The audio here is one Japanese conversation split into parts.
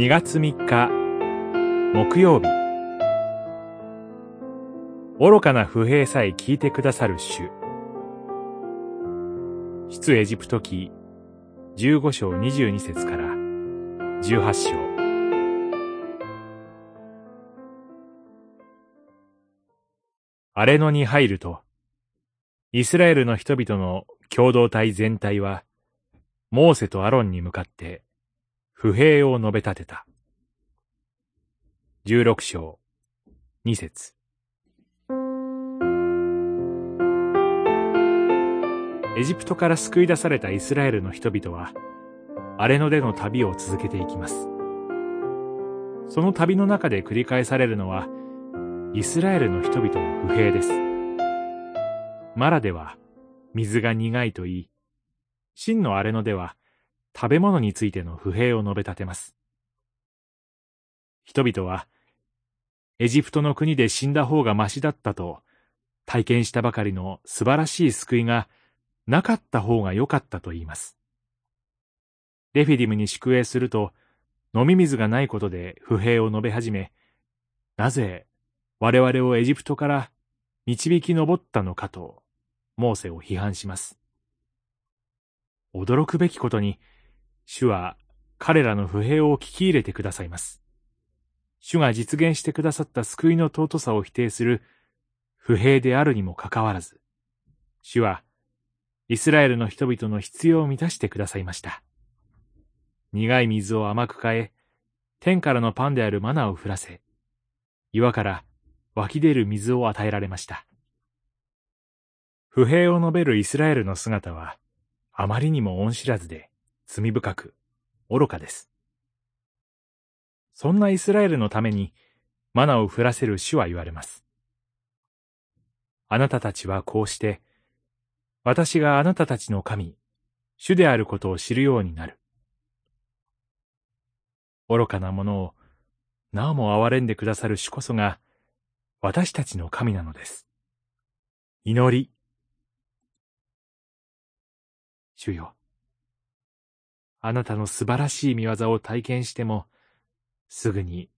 2月3日木曜日、愚かな不平さえ聞いてくださる主。出エジプト記15章22節から18章。荒れ野に入ると、イスラエルの人々の共同体全体は、モーセとアロンに向かって、不平を述べ立てた。16章2節。エジプトから救い出されたイスラエルの人々は、荒れ野での旅を続けていきます。その旅の中で繰り返されるのは、イスラエルの人々の不平です。マラでは、水が苦いと言い、真の荒れ野では、食べ物についての不平を述べ立てます。人々は、エジプトの国で死んだ方がマシだったと、体験したばかりの素晴らしい救いが、なかった方が良かったと言います。レフィディムに宿営すると、飲み水がないことで不平を述べ始め、なぜ我々をエジプトから導き上ったのかと、モーセを批判します。驚くべきことに、主は彼らの不平を聞き入れてくださいます。主が実現してくださった救いの尊さを否定する不平であるにもかかわらず、主は、イスラエルの人々の必要を満たしてくださいました。苦い水を甘く変え、天からのパンであるマナを降らせ、岩から湧き出る水を与えられました。不平を述べるイスラエルの姿は、あまりにも恩知らずで、罪深く、愚かです。そんなイスラエルのために、マナを降らせる主は言われます。あなたたちはこうして、私があなたたちの神、主であることを知るようになる。愚かなものを、なおも憐れんでくださる主こそが、私たちの神なのです。祈り。主よ、あなたの素晴らしい御業を体験しても、すぐに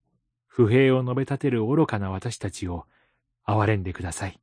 不平を述べ立てる愚かな私たちを憐れんでください。